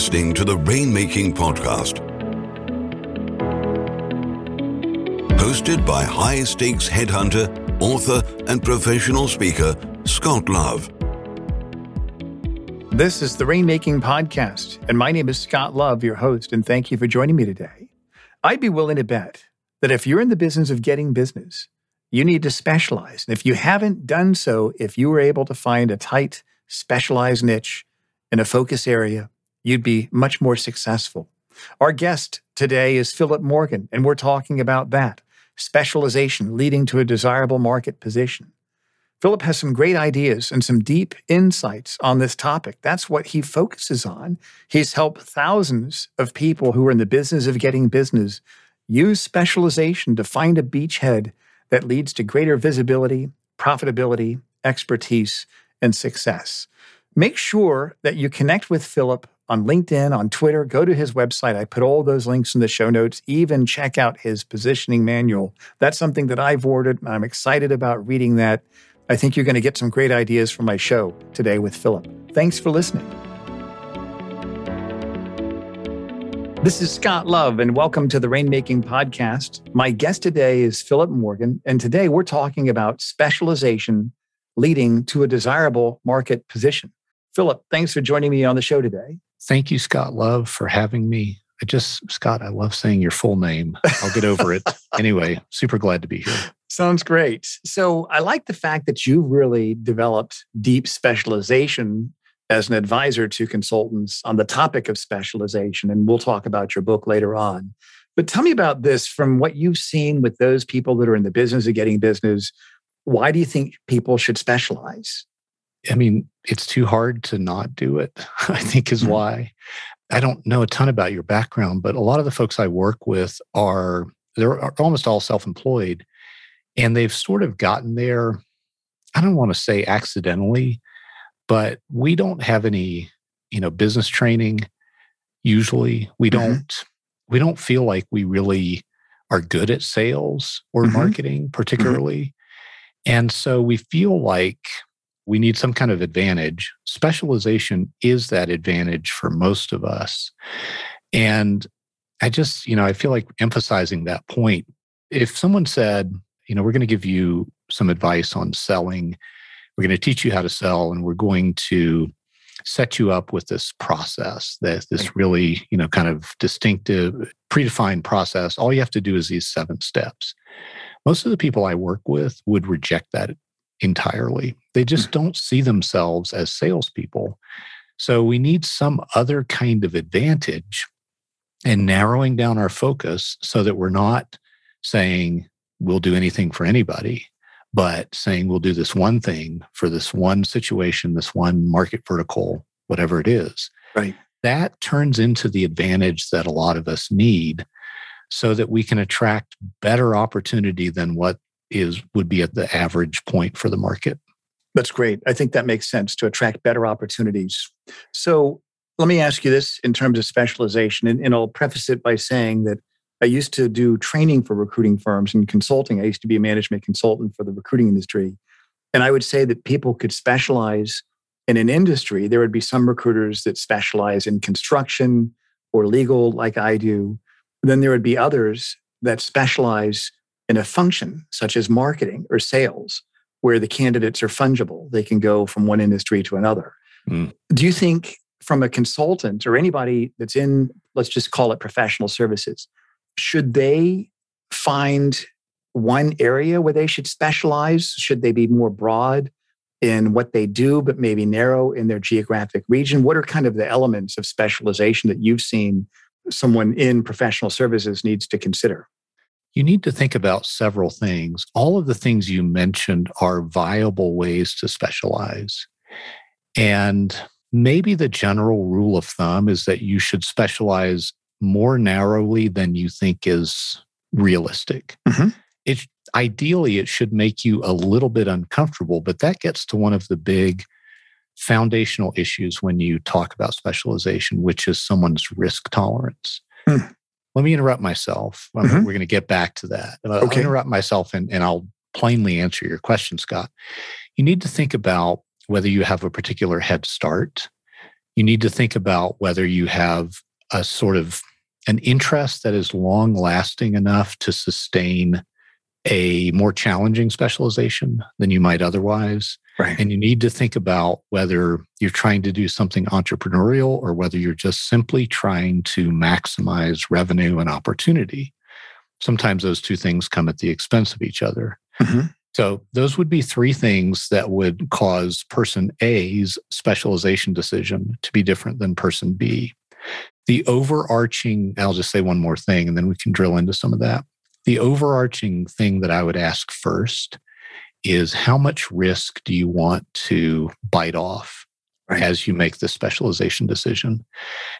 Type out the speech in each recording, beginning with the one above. listening to the Rainmaking Podcast, hosted by high-stakes headhunter, author, and professional speaker, Scott Love. This is the Rainmaking Podcast, and my name is Scott Love, your host, and thank you for joining me today. I'd be willing to bet that if you're in the business of getting business, you need to specialize. And if you haven't done so, if you were able to find a tight, specialized niche in a focus area, you'd be much more successful. Our guest today is Philip Morgan, and we're talking about that, specialization leading to a desirable market position. Philip has some great ideas and some deep insights on this topic. That's what he focuses on. He's helped thousands of people who are in the business of getting business use specialization to find a beachhead that leads to greater visibility, profitability, expertise, and success. Make sure that you connect with Philip on LinkedIn, on Twitter. Go to his website. I put all those links in the show notes. Even check out his positioning manual. That's something that I've ordered, and I'm excited about reading that. I think you're going to get some great ideas from my show today with Philip. Thanks for listening. This is Scott Love, and welcome to the Rainmaking Podcast. My guest today is Philip Morgan, and today we're talking about specialization leading to a desirable market position. Philip, thanks for joining me on the show today. Thank you, Scott Love, for having me. Scott, I love saying your full name. I'll get over it. Anyway, super glad to be here. Sounds great. So I like the fact that you really developed deep specialization as an advisor to consultants on the topic of specialization. And we'll talk about your book later on. But tell me about this from what you've seen with those people that are in the business of getting business. Why do you think people should specialize? I mean, it's too hard to not do it, I think is why. I don't know a ton about your background, but a lot of the folks I work with they're almost all self-employed, and they've sort of gotten there, I don't want to say accidentally, but we don't have any, business training. Usually we don't feel like we really are good at sales or marketing particularly. Mm-hmm. And so we feel like we need some kind of advantage. Specialization is that advantage for most of us. And I just, I feel like emphasizing that point. If someone said, we're going to give you some advice on selling, we're going to teach you how to sell, and we're going to set you up with this process, this really, kind of distinctive, predefined process. All you have to do is these 7 steps. Most of the people I work with would reject that entirely. They just don't see themselves as salespeople. So we need some other kind of advantage, and narrowing down our focus so that we're not saying we'll do anything for anybody, but saying we'll do this one thing for this one situation, this one market vertical, whatever it is. Right. That turns into the advantage that a lot of us need so that we can attract better opportunity than what would be at the average point for the market. That's great. I think that makes sense, to attract better opportunities. So let me ask you this in terms of specialization, and I'll preface it by saying that I used to do training for recruiting firms and consulting. I used to be a management consultant for the recruiting industry. And I would say that people could specialize in an industry. There would be some recruiters that specialize in construction or legal, like I do. And then there would be others that specialize in a function such as marketing or sales, where the candidates are fungible. They can go from one industry to another. Mm. Do you think from a consultant or anybody that's in, let's just call it professional services, should they find one area where they should specialize? Should they be more broad in what they do, but maybe narrow in their geographic region? What are kind of the elements of specialization that you've seen someone in professional services needs to consider? You need to think about several things. All of the things you mentioned are viable ways to specialize. And maybe the general rule of thumb is that you should specialize more narrowly than you think is realistic. Mm-hmm. Ideally, it should make you a little bit uncomfortable, but that gets to one of the big foundational issues when you talk about specialization, which is someone's risk tolerance. Mm. Let me interrupt myself. We're going to get back to that. Okay. I'll interrupt myself and I'll plainly answer your question, Scott. You need to think about whether you have a particular head start. you need to think about whether you have a sort of an interest that is long lasting enough to sustain a more challenging specialization than you might otherwise. Right. And you need to think about whether you're trying to do something entrepreneurial or whether you're just simply trying to maximize revenue and opportunity. Sometimes those two things come at the expense of each other. Mm-hmm. So those would be three things that would cause person A's specialization decision to be different than person B. The overarching, I'll just say one more thing, and then we can drill into some of that. The overarching thing that I would ask first is how much risk do you want to bite off as you make the specialization decision?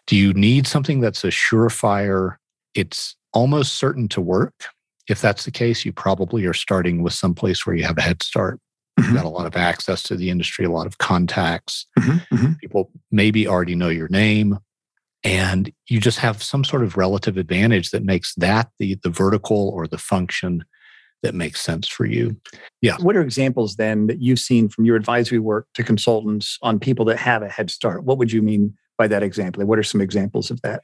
Do you need something that's a surefire, it's almost certain to work? If that's the case, you probably are starting with someplace where you have a head start. Mm-hmm. You've got a lot of access to the industry, a lot of contacts. Mm-hmm. Mm-hmm. People maybe already know your name. And you just have some sort of relative advantage that makes that the vertical or the function that makes sense for you. Yeah. What are examples then that you've seen from your advisory work to consultants on people that have a head start? What would you mean by that example? What are some examples of that?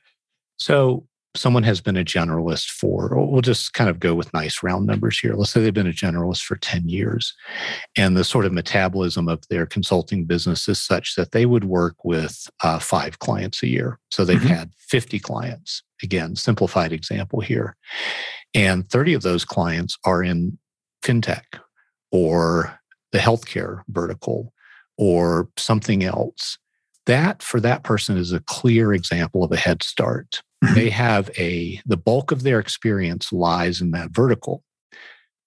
So someone has been a generalist for, or we'll just kind of go with nice round numbers here. Let's say they've been a generalist for 10 years. And the sort of metabolism of their consulting business is such that they would work with 5 clients a year. So they've mm-hmm. had 50 clients. Again, simplified example here. And 30 of those clients are in fintech or the healthcare vertical or something else. That, for that person, is a clear example of a head start. They have the bulk of their experience lies in that vertical.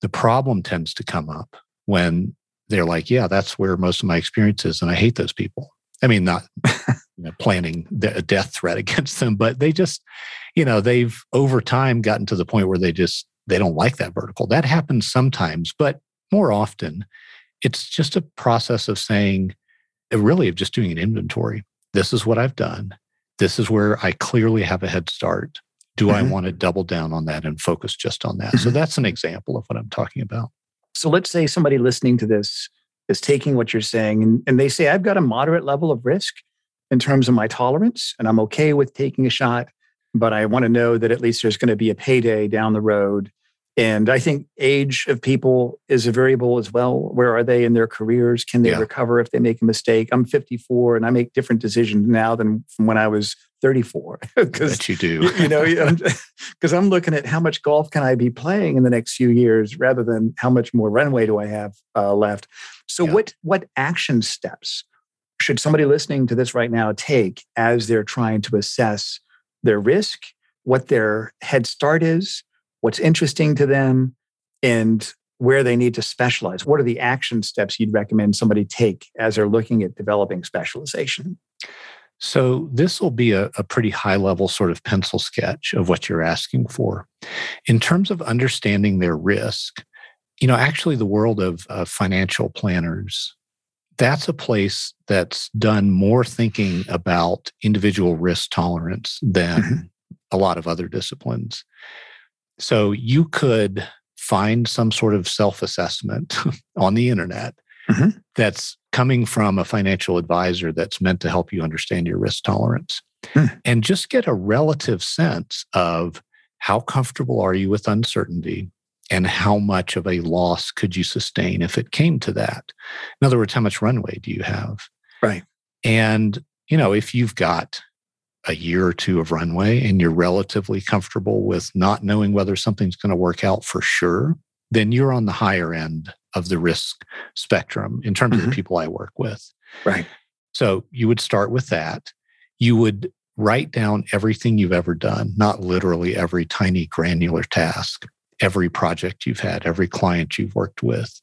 The problem tends to come up when they're like, yeah, that's where most of my experience is, and I hate those people. I mean, not planning a death threat against them, but they just, they've over time gotten to the point where they don't like that vertical. That happens sometimes, but more often, it's just a process of saying, really of just doing an inventory. This is what I've done. This is where I clearly have a head start. Do mm-hmm. I want to double down on that and focus just on that? Mm-hmm. So that's an example of what I'm talking about. So let's say somebody listening to this is taking what you're saying and they say, I've got a moderate level of risk in terms of my tolerance and I'm okay with taking a shot, but I want to know that at least there's going to be a payday down the road. And I think age of people is a variable as well. Where are they in their careers? Can they recover if they make a mistake? I'm 54 and I make different decisions now than from when I was 34. That you do. Because I'm looking at how much golf can I be playing in the next few years rather than how much more runway do I have left. So what action steps should somebody listening to this right now take as they're trying to assess their risk, what their head start is, what's interesting to them, and where they need to specialize? What are the action steps you'd recommend somebody take as they're looking at developing specialization? So this will be a pretty high-level sort of pencil sketch of what you're asking for. In terms of understanding their risk, actually the world of financial planners, that's a place that's done more thinking about individual risk tolerance than mm-hmm. a lot of other disciplines. So you could find some sort of self-assessment on the internet mm-hmm. that's coming from a financial advisor that's meant to help you understand your risk tolerance and just get a relative sense of how comfortable are you with uncertainty and how much of a loss could you sustain if it came to that. In other words, how much runway do you have? Right. And, if you've got a year or two of runway and you're relatively comfortable with not knowing whether something's going to work out for sure, then you're on the higher end of the risk spectrum in terms mm-hmm. of the people I work with. Right. So you would start with that. You would write down everything you've ever done, not literally every tiny granular task, every project you've had, every client you've worked with.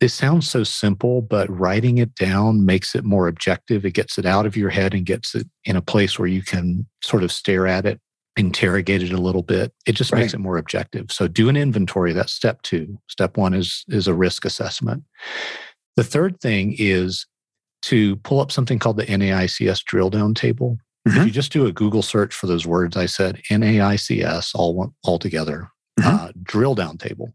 It sounds so simple, but writing it down makes it more objective. It gets it out of your head and gets it in a place where you can sort of stare at it, interrogate it a little bit. It just makes it more objective. So do an inventory. That's step 2. Step 1 is a risk assessment. The third thing is to pull up something called the NAICS drill down table. Mm-hmm. If you just do a Google search for those words I said, NAICS, all together, mm-hmm. Drill down table.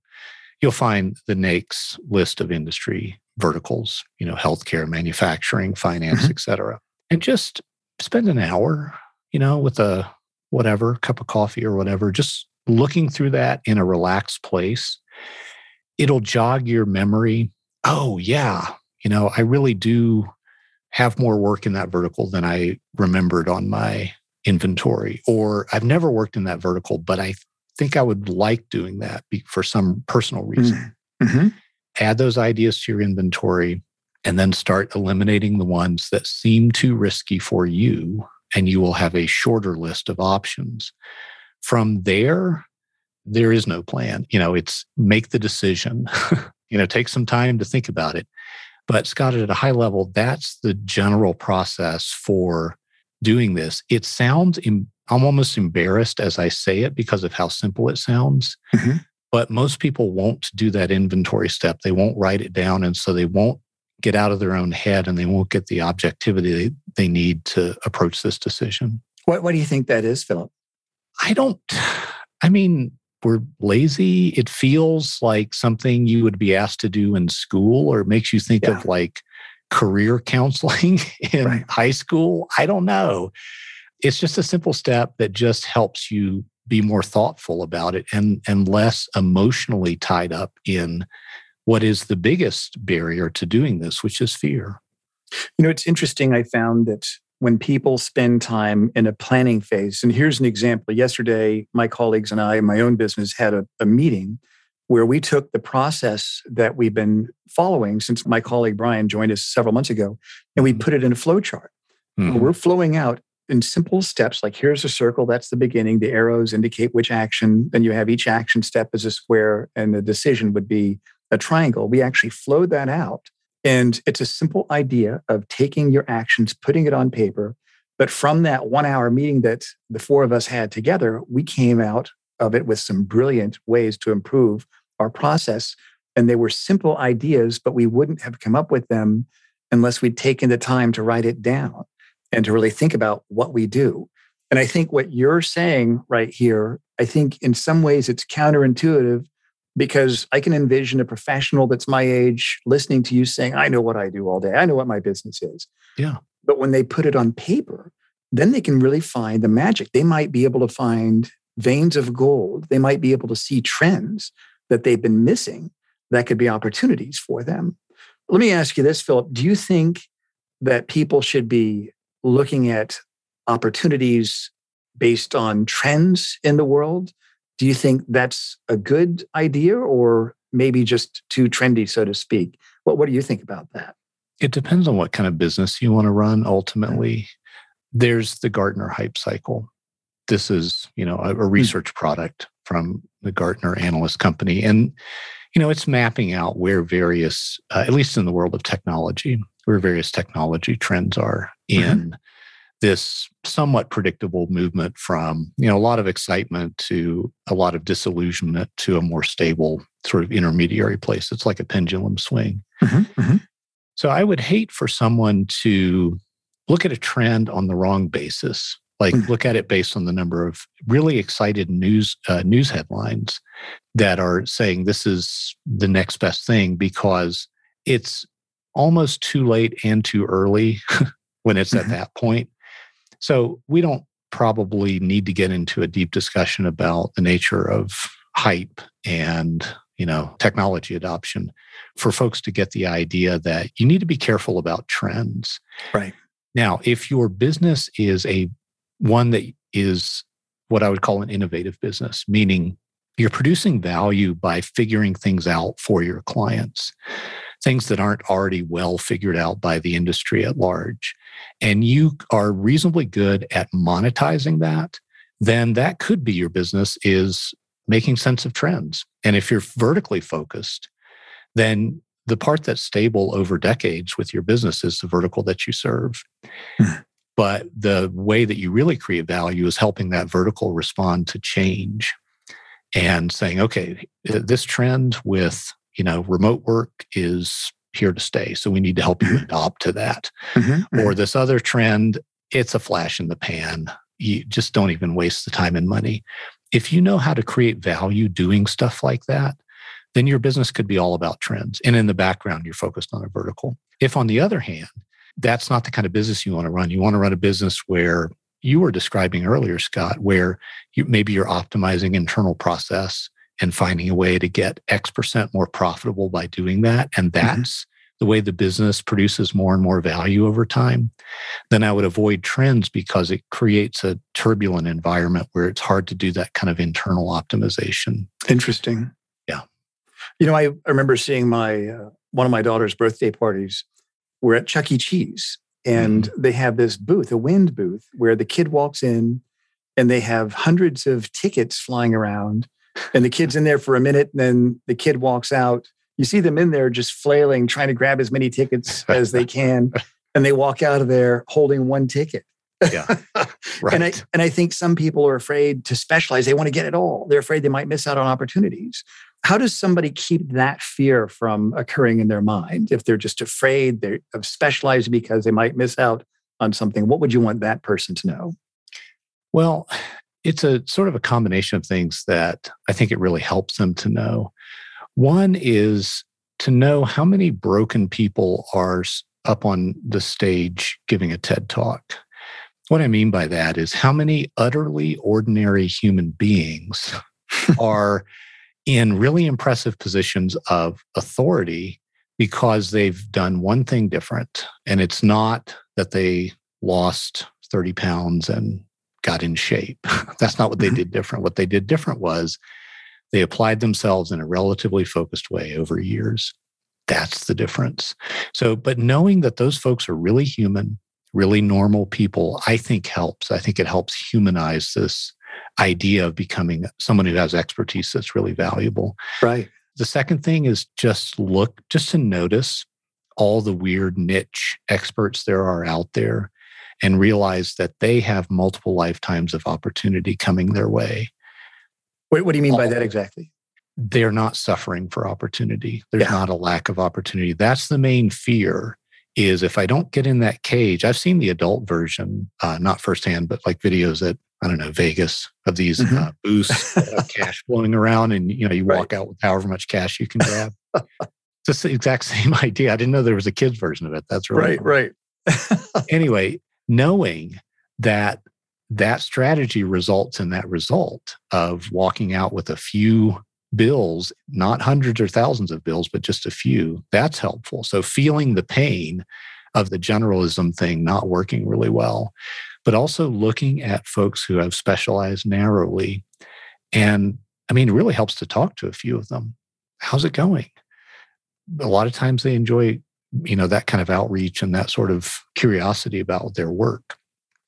You'll find the NAICS list of industry verticals, healthcare, manufacturing, finance, mm-hmm. et cetera. And just spend an hour, with a whatever cup of coffee or whatever, just looking through that in a relaxed place. It'll jog your memory. Oh, yeah, I really do have more work in that vertical than I remembered on my inventory, or I've never worked in that vertical, but I think I would like doing that for some personal reason. Mm-hmm. Add those ideas to your inventory and then start eliminating the ones that seem too risky for you, and you will have a shorter list of options. From there, there is no plan. It's make the decision. Take some time to think about it. But Scott, at a high level, that's the general process for doing this. It sounds, I'm almost embarrassed as I say it because of how simple it sounds, mm-hmm. but most people won't do that inventory step. They won't write it down. And so they won't get out of their own head and they won't get the objectivity they need to approach this decision. What do you think that is, Philip? We're lazy. It feels like something you would be asked to do in school, or it makes you think of like career counseling in high school. I don't know. It's just a simple step that just helps you be more thoughtful about it and less emotionally tied up in what is the biggest barrier to doing this, which is fear. It's interesting. I found that when people spend time in a planning phase, and here's an example. Yesterday, my colleagues and I, in my own business, had a meeting where we took the process that we've been following since my colleague Brian joined us several months ago, and we put it in a flow chart. Mm-hmm. We're flowing out in simple steps, like here's a circle, that's the beginning, the arrows indicate which action, and you have each action step as a square, and the decision would be a triangle. We actually flowed that out. And it's a simple idea of taking your actions, putting it on paper. But from that 1 hour meeting that the four of us had together, we came out of it with some brilliant ways to improve our process. And they were simple ideas, but we wouldn't have come up with them unless we'd taken the time to write it down and to really think about what we do. And I think what you're saying right here, I think in some ways it's counterintuitive, because I can envision a professional that's my age listening to you saying, I know what I do all day. I know what my business is. Yeah. But when they put it on paper, then they can really find the magic. They might be able to find veins of gold. They might be able to see trends that they've been missing that could be opportunities for them. Let me ask you this, Philip. Do you think that people should be looking at opportunities based on trends in the world? Do you think that's a good idea or maybe just too trendy, so to speak? What do you think about that? It depends on what kind of business you want to run, ultimately. Okay. There's the Gartner hype cycle. This is, a research product from the Gartner analyst company. And, it's mapping out where various, at least in the world of technology, where various technology trends are in this somewhat predictable movement from, a lot of excitement to a lot of disillusionment to a more stable sort of intermediary place. It's like a pendulum swing. Mm-hmm, mm-hmm. So I would hate for someone to look at a trend on the wrong basis, like look at it based on the number of really excited news headlines that are saying this is the next best thing, because it's almost too late and too early when it's at that point. So we don't probably need to get into a deep discussion about the nature of hype and, technology adoption for folks to get the idea that you need to be careful about trends. Right. Now, if your business is one that is what I would call an innovative business, meaning you're producing value by figuring things out for your clients, things that aren't already well figured out by the industry at large, and you are reasonably good at monetizing that, then that could be your business is making sense of trends. And if you're vertically focused, then the part that's stable over decades with your business is the vertical that you serve. But the way that you really create value is helping that vertical respond to change and saying, okay, this trend with remote work is here to stay. So we need to help you adopt to that. Mm-hmm. Or this other trend, it's a flash in the pan. You just don't even waste the time and money. If you know how to create value doing stuff like that, then your business could be all about trends. And in the background, you're focused on a vertical. If on the other hand, that's not the kind of business you want to run. You want to run a business where you were describing earlier, Scott, where maybe you're optimizing internal process and finding a way to get X percent more profitable by doing that. And that's the way the business produces more and more value over time. Then I would avoid trends because it creates a turbulent environment where it's hard to do that kind of internal optimization. Interesting. Yeah. You know, I remember seeing my one of my daughter's birthday parties. We're at Chuck E. Cheese, and they have this booth, a wind booth, where the kid walks in, and they have hundreds of tickets flying around, and the kid's in there for a minute, and then the kid walks out. You see them in there just flailing, trying to grab as many tickets as they can, and they walk out of there holding one ticket. Yeah, right. And I think some people are afraid to specialize. They want to get it all. They're afraid they might miss out on opportunities. How does somebody keep that fear from occurring in their mind if they're just afraid of specializing because they might miss out on something? What would you want that person to know? Well, it's a sort of a combination of things that I think it really helps them to know. One is to know how many broken people are up on the stage giving a TED Talk. What I mean by that is how many utterly ordinary human beings are in really impressive positions of authority because they've done one thing different. And it's not that they lost 30 pounds and got in shape. That's not what they did different. What they did different was they applied themselves in a relatively focused way over years. That's the difference. So, but knowing that those folks are really human, really normal people, I think helps. I think it helps humanize this idea of becoming someone who has expertise that's really valuable. Right. The second thing is just to notice all the weird niche experts there are out there and realize that they have multiple lifetimes of opportunity coming their way. Wait, what do you mean by that exactly? They're not suffering for opportunity. There's not a lack of opportunity. That's the main fear. Is if I don't get in that cage, I've seen the adult version, not firsthand, but like videos at, I don't know, Vegas of these booths that have cash blowing around and you walk out with however much cash you can grab. It's the exact same idea. I didn't know there was a kid's version of it. That's really cool. Anyway, knowing that that strategy results in that result of walking out with a few bills, not hundreds or thousands of bills, but just a few, that's helpful. So feeling the pain of the generalism thing not working really well, but also looking at folks who have specialized narrowly. And I mean, it really helps to talk to a few of them. How's it going? A lot of times they enjoy, that kind of outreach and that sort of curiosity about their work.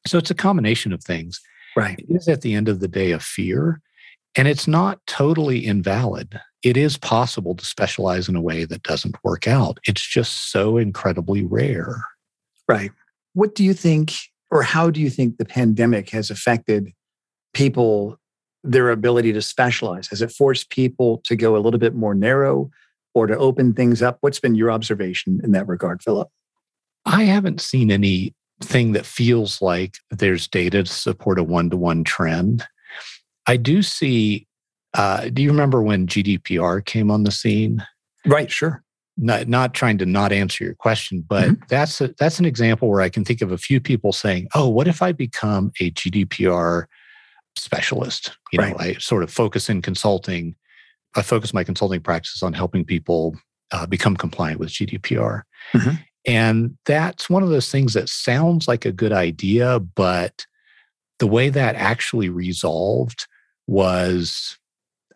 So it's a combination of things. Right. It is at the end of the day a fear. And it's not totally invalid. It is possible to specialize in a way that doesn't work out. It's just so incredibly rare. Right. What do you think, or how do you think the pandemic has affected people, their ability to specialize? Has it forced people to go a little bit more narrow or to open things up? What's been your observation in that regard, Philip? I haven't seen anything that feels like there's data to support a one-to-one trend. I do see, do you remember when GDPR came on the scene? Right, sure. Not trying to not answer your question, but that's an example where I can think of a few people saying, oh, what if I become a GDPR specialist? I sort of focus in consulting. I focus my consulting practice on helping people become compliant with GDPR. And that's one of those things that sounds like a good idea, but the way that actually resolved was,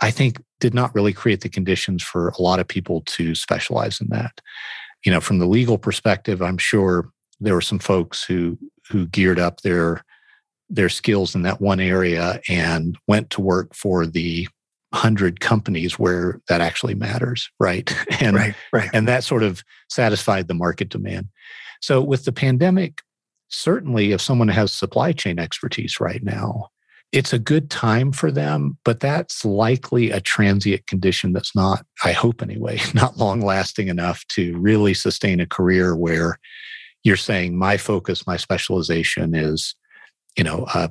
I think, did not really create the conditions for a lot of people to specialize in that. From the legal perspective, I'm sure there were some folks who geared up their skills in that one area and went to work for the 100 companies where that actually matters, right? And, and that sort of satisfied the market demand. So with the pandemic, certainly if someone has supply chain expertise right now, it's a good time for them, but that's likely a transient condition that's not, I hope anyway, not long-lasting enough to really sustain a career where you're saying my focus, my specialization is,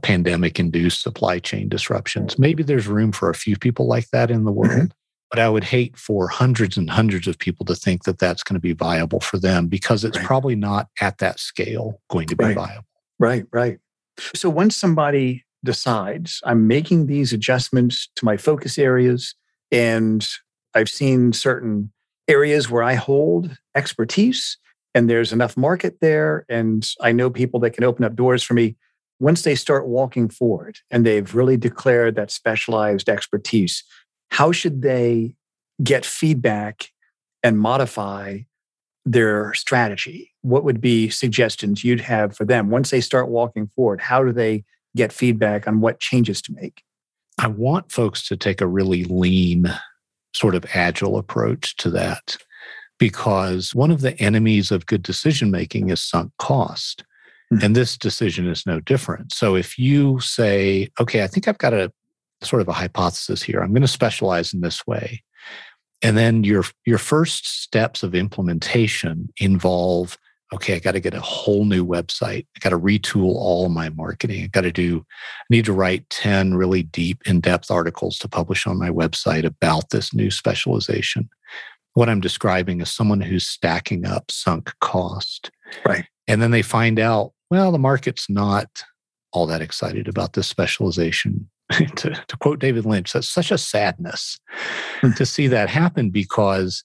pandemic-induced supply chain disruptions. Maybe there's room for a few people like that in the world, But I would hate for hundreds and hundreds of people to think that that's going to be viable for them, because it's probably not at that scale going to be viable. Right. So once somebody decides, I'm making these adjustments to my focus areas, and I've seen certain areas where I hold expertise, and there's enough market there, and I know people that can open up doors for me. Once they start walking forward and they've really declared that specialized expertise, how should they get feedback and modify their strategy? What would be suggestions you'd have for them? Once they start walking forward, how do they get feedback on what changes to make? I want folks to take a really lean, sort of agile approach to that, because one of the enemies of good decision-making is sunk cost. Mm-hmm. And this decision is no different. So if you say, okay, I think I've got a sort of a hypothesis here. I'm going to specialize in this way. And then your first steps of implementation involve, okay, I got to get a whole new website. I got to retool all my marketing. I need to write 10 really deep, in-depth articles to publish on my website about this new specialization. What I'm describing is someone who's stacking up sunk cost. Right. And then they find out, well, the market's not all that excited about this specialization. To quote David Lynch, that's such a sadness to see that happen, because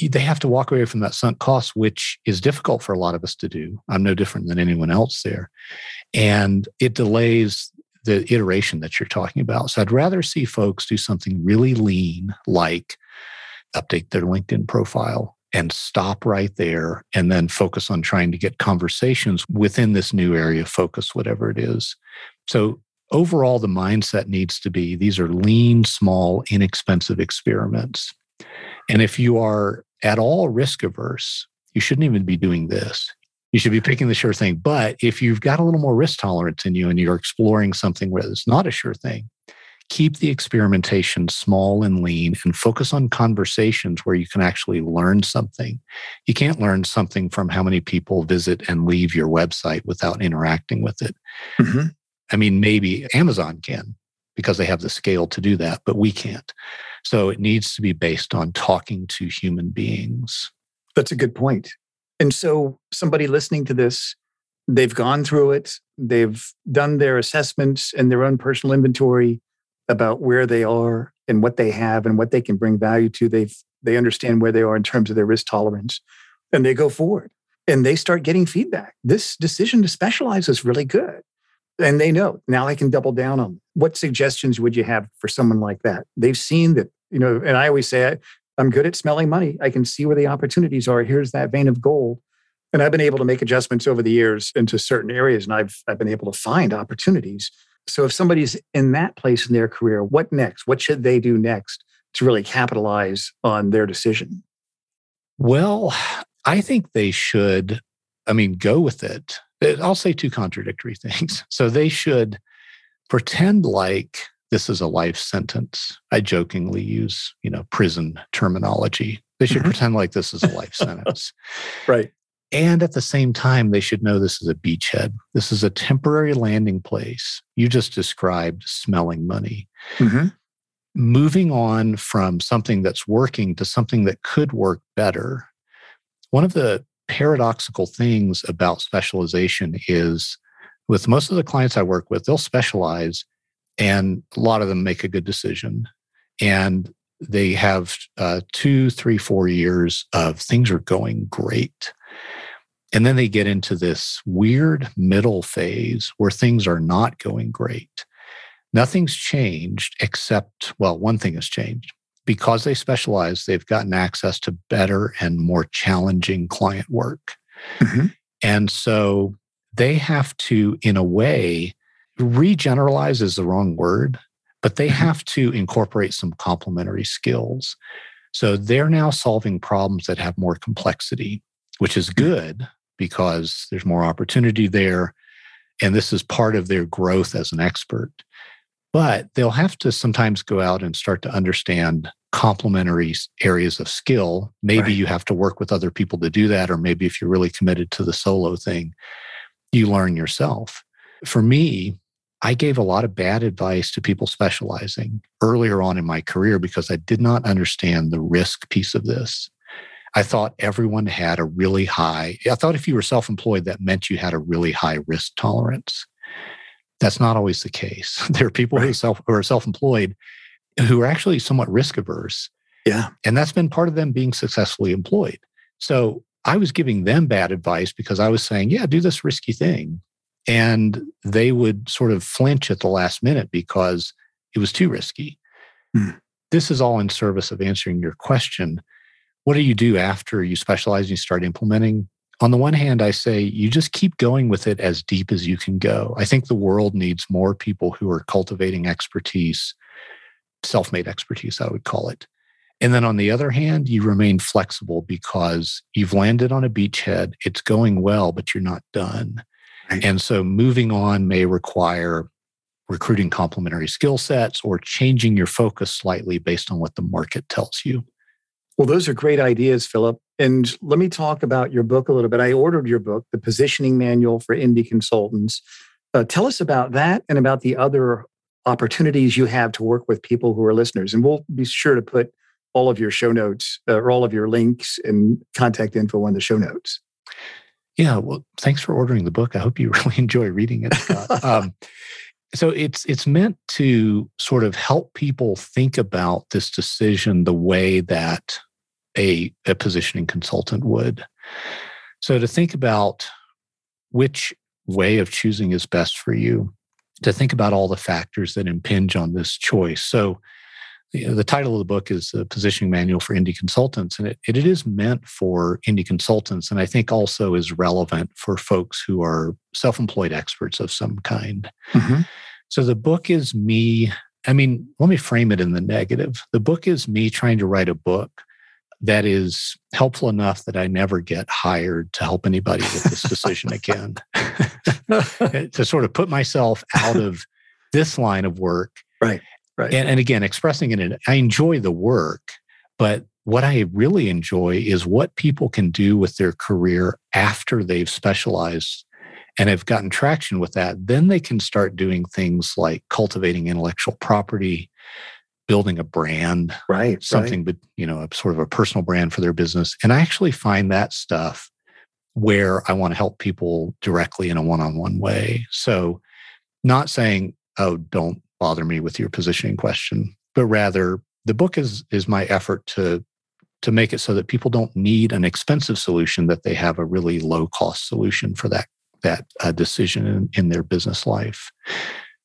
they have to walk away from that sunk cost, which is difficult for a lot of us to do. I'm no different than anyone else there. And it delays the iteration that you're talking about. So I'd rather see folks do something really lean, like update their LinkedIn profile and stop right there, and then focus on trying to get conversations within this new area of focus, whatever it is. So overall, the mindset needs to be, these are lean, small, inexpensive experiments. And if you are at all risk averse, you shouldn't even be doing this. You should be picking the sure thing. But if you've got a little more risk tolerance in you and you're exploring something where it's not a sure thing, keep the experimentation small and lean, and focus on conversations where you can actually learn something. You can't learn something from how many people visit and leave your website without interacting with it. Mm-hmm. I mean, maybe Amazon can, because they have the scale to do that, but we can't. So it needs to be based on talking to human beings. That's a good point. And so somebody listening to this, they've gone through it, they've done their assessments and their own personal inventory about where they are and what they have and what they can bring value to. They understand where they are in terms of their risk tolerance, and they go forward and they start getting feedback. This decision to specialize is really good. And they know, now I can double down on. What suggestions would you have for someone like that? They've seen that, and I always say, I'm good at smelling money. I can see where the opportunities are. Here's that vein of gold. And I've been able to make adjustments over the years into certain areas, and I've been able to find opportunities. So if somebody's in that place in their career, what next? What should they do next to really capitalize on their decision? Well, I think they should, go with it. I'll say two contradictory things. So they should pretend like this is a life sentence. I jokingly use, prison terminology. They should pretend like this is a life sentence. Right. And at the same time, they should know this is a beachhead. This is a temporary landing place. You just described smelling money. Mm-hmm. Moving on from something that's working to something that could work better. One of the paradoxical things about specialization is, with most of the clients I work with, they'll specialize, and a lot of them make a good decision. And they have 2, 3, 4 years of things are going great. And then they get into this weird middle phase where things are not going great. Nothing's changed except, well, one thing has changed. Because they specialize, they've gotten access to better and more challenging client work. Mm-hmm. And so they have to, in a way, regeneralize is the wrong word, but they have to incorporate some complementary skills. So they're now solving problems that have more complexity, which is good because there's more opportunity there. And this is part of their growth as an expert. But they'll have to sometimes go out and start to understand complementary areas of skill. Maybe you have to work with other people to do that, or maybe if you're really committed to the solo thing, you learn yourself. For me, I gave a lot of bad advice to people specializing earlier on in my career because I did not understand the risk piece of this. I thought everyone had a really high, I thought if you were self-employed, that meant you had a really high risk tolerance. That's not always the case. There are people who are self-employed who are actually somewhat risk averse. Yeah. And that's been part of them being successfully employed. So I was giving them bad advice because I was saying, yeah, do this risky thing. And they would sort of flinch at the last minute because it was too risky. Mm. This is all in service of answering your question. What do you do after you specialize and you start implementing? On the one hand, I say you just keep going with it as deep as you can go. I think the world needs more people who are cultivating expertise, self-made expertise, I would call it. And then on the other hand, you remain flexible because you've landed on a beachhead, it's going well, but you're not done. Right. And so moving on may require recruiting complementary skill sets or changing your focus slightly based on what the market tells you. Well, those are great ideas, Philip. And let me talk about your book a little bit. I ordered your book, The Positioning Manual for Indie Consultants. Tell us about that and about the other opportunities you have to work with people who are listeners. And we'll be sure to put all of your show notes or all of your links and contact info on the show notes. Yeah, well, thanks for ordering the book. I hope you really enjoy reading it, Scott. So it's meant to sort of help people think about this decision the way that a positioning consultant would. So to think about which way of choosing is best for you, to think about all the factors that impinge on this choice. So the title of the book is The Positioning Manual for Indie Consultants, and it is meant for indie consultants, and I think also is relevant for folks who are self-employed experts of some kind. Mm-hmm. So the book is me, I mean, let me frame it in the negative. The book is me trying to write a book that is helpful enough that I never get hired to help anybody with this decision again. To sort of put myself out of this line of work. Right. Right. And again, expressing it, I enjoy the work, but what I really enjoy is what people can do with their career after they've specialized and have gotten traction with that. Then they can start doing things like cultivating intellectual property, building a brand, something, but you know, sort of a personal brand for their business. And I actually find that stuff where I want to help people directly in a one-on-one way. So not saying, oh, don't bother me with your positioning question, but rather the book is my effort to make it so that people don't need an expensive solution, that they have a really low-cost solution for that decision in their business life.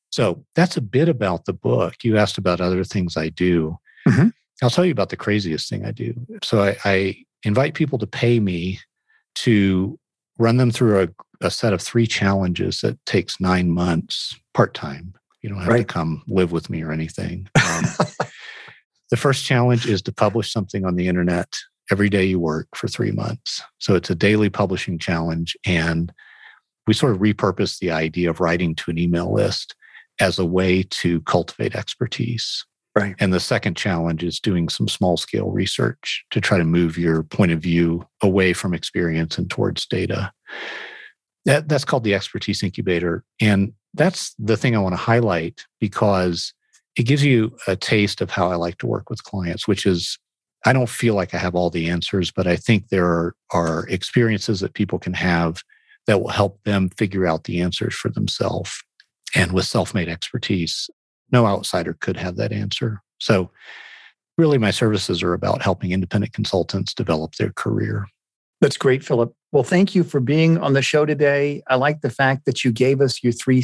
So that's a bit about the book. You asked about other things I do. Mm-hmm. I'll tell you about the craziest thing I do. So I invite people to pay me to run them through a set of 3 challenges that takes 9 months part-time. You don't have to come live with me or anything. The first challenge is to publish something on the internet every day you work for 3 months. So it's a daily publishing challenge. And we sort of repurpose the idea of writing to an email list as a way to cultivate expertise. Right. And the second challenge is doing some small-scale research to try to move your point of view away from experience and towards data. That's called the Expertise Incubator. And that's the thing I want to highlight because it gives you a taste of how I like to work with clients, which is I don't feel like I have all the answers, but I think there are experiences that people can have that will help them figure out the answers for themselves. And with self-made expertise, no outsider could have that answer. So really my services are about helping independent consultants develop their career. That's great, Philip. Well, thank you for being on the show today. I like the fact that you gave us your 3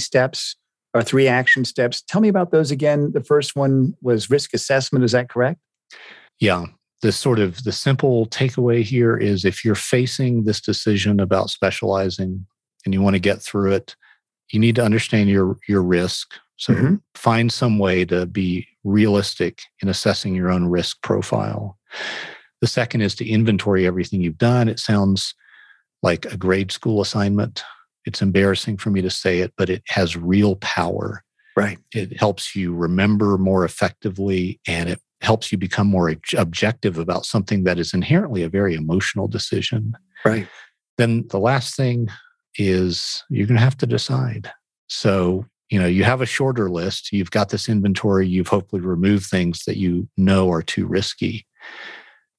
action steps. Tell me about those again. The first one was risk assessment. Is that correct? Yeah. The simple takeaway here is if you're facing this decision about specializing and you want to get through it, you need to understand your risk. So find some way to be realistic in assessing your own risk profile. The second is to inventory everything you've done. It sounds like a grade school assignment. It's embarrassing for me to say it, but it has real power. Right. It helps you remember more effectively, and it helps you become more objective about something that is inherently a very emotional decision. Right. Then the last thing is you're going to have to decide. So you know, you have a shorter list, you've got this inventory, you've hopefully removed things that you know are too risky,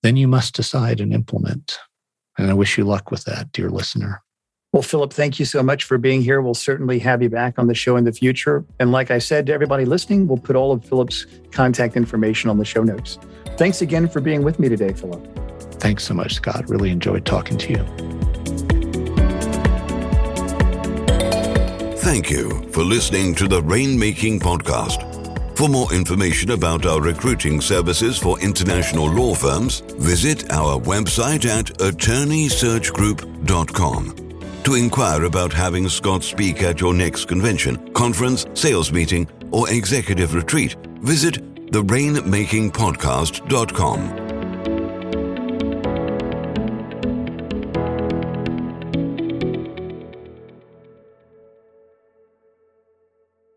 then you must decide and implement. And I wish you luck with that, dear listener. Well, Philip, thank you so much for being here. We'll certainly have you back on the show in the future. And like I said to everybody listening, we'll put all of Philip's contact information on the show notes. Thanks again for being with me today, Philip. Thanks so much, Scott. Really enjoyed talking to you. Thank you for listening to the Rainmaking Podcast. For more information about our recruiting services for international law firms, visit our website at attorneysearchgroup.com. To inquire about having Scott speak at your next convention, conference, sales meeting, or executive retreat, visit therainmakingpodcast.com.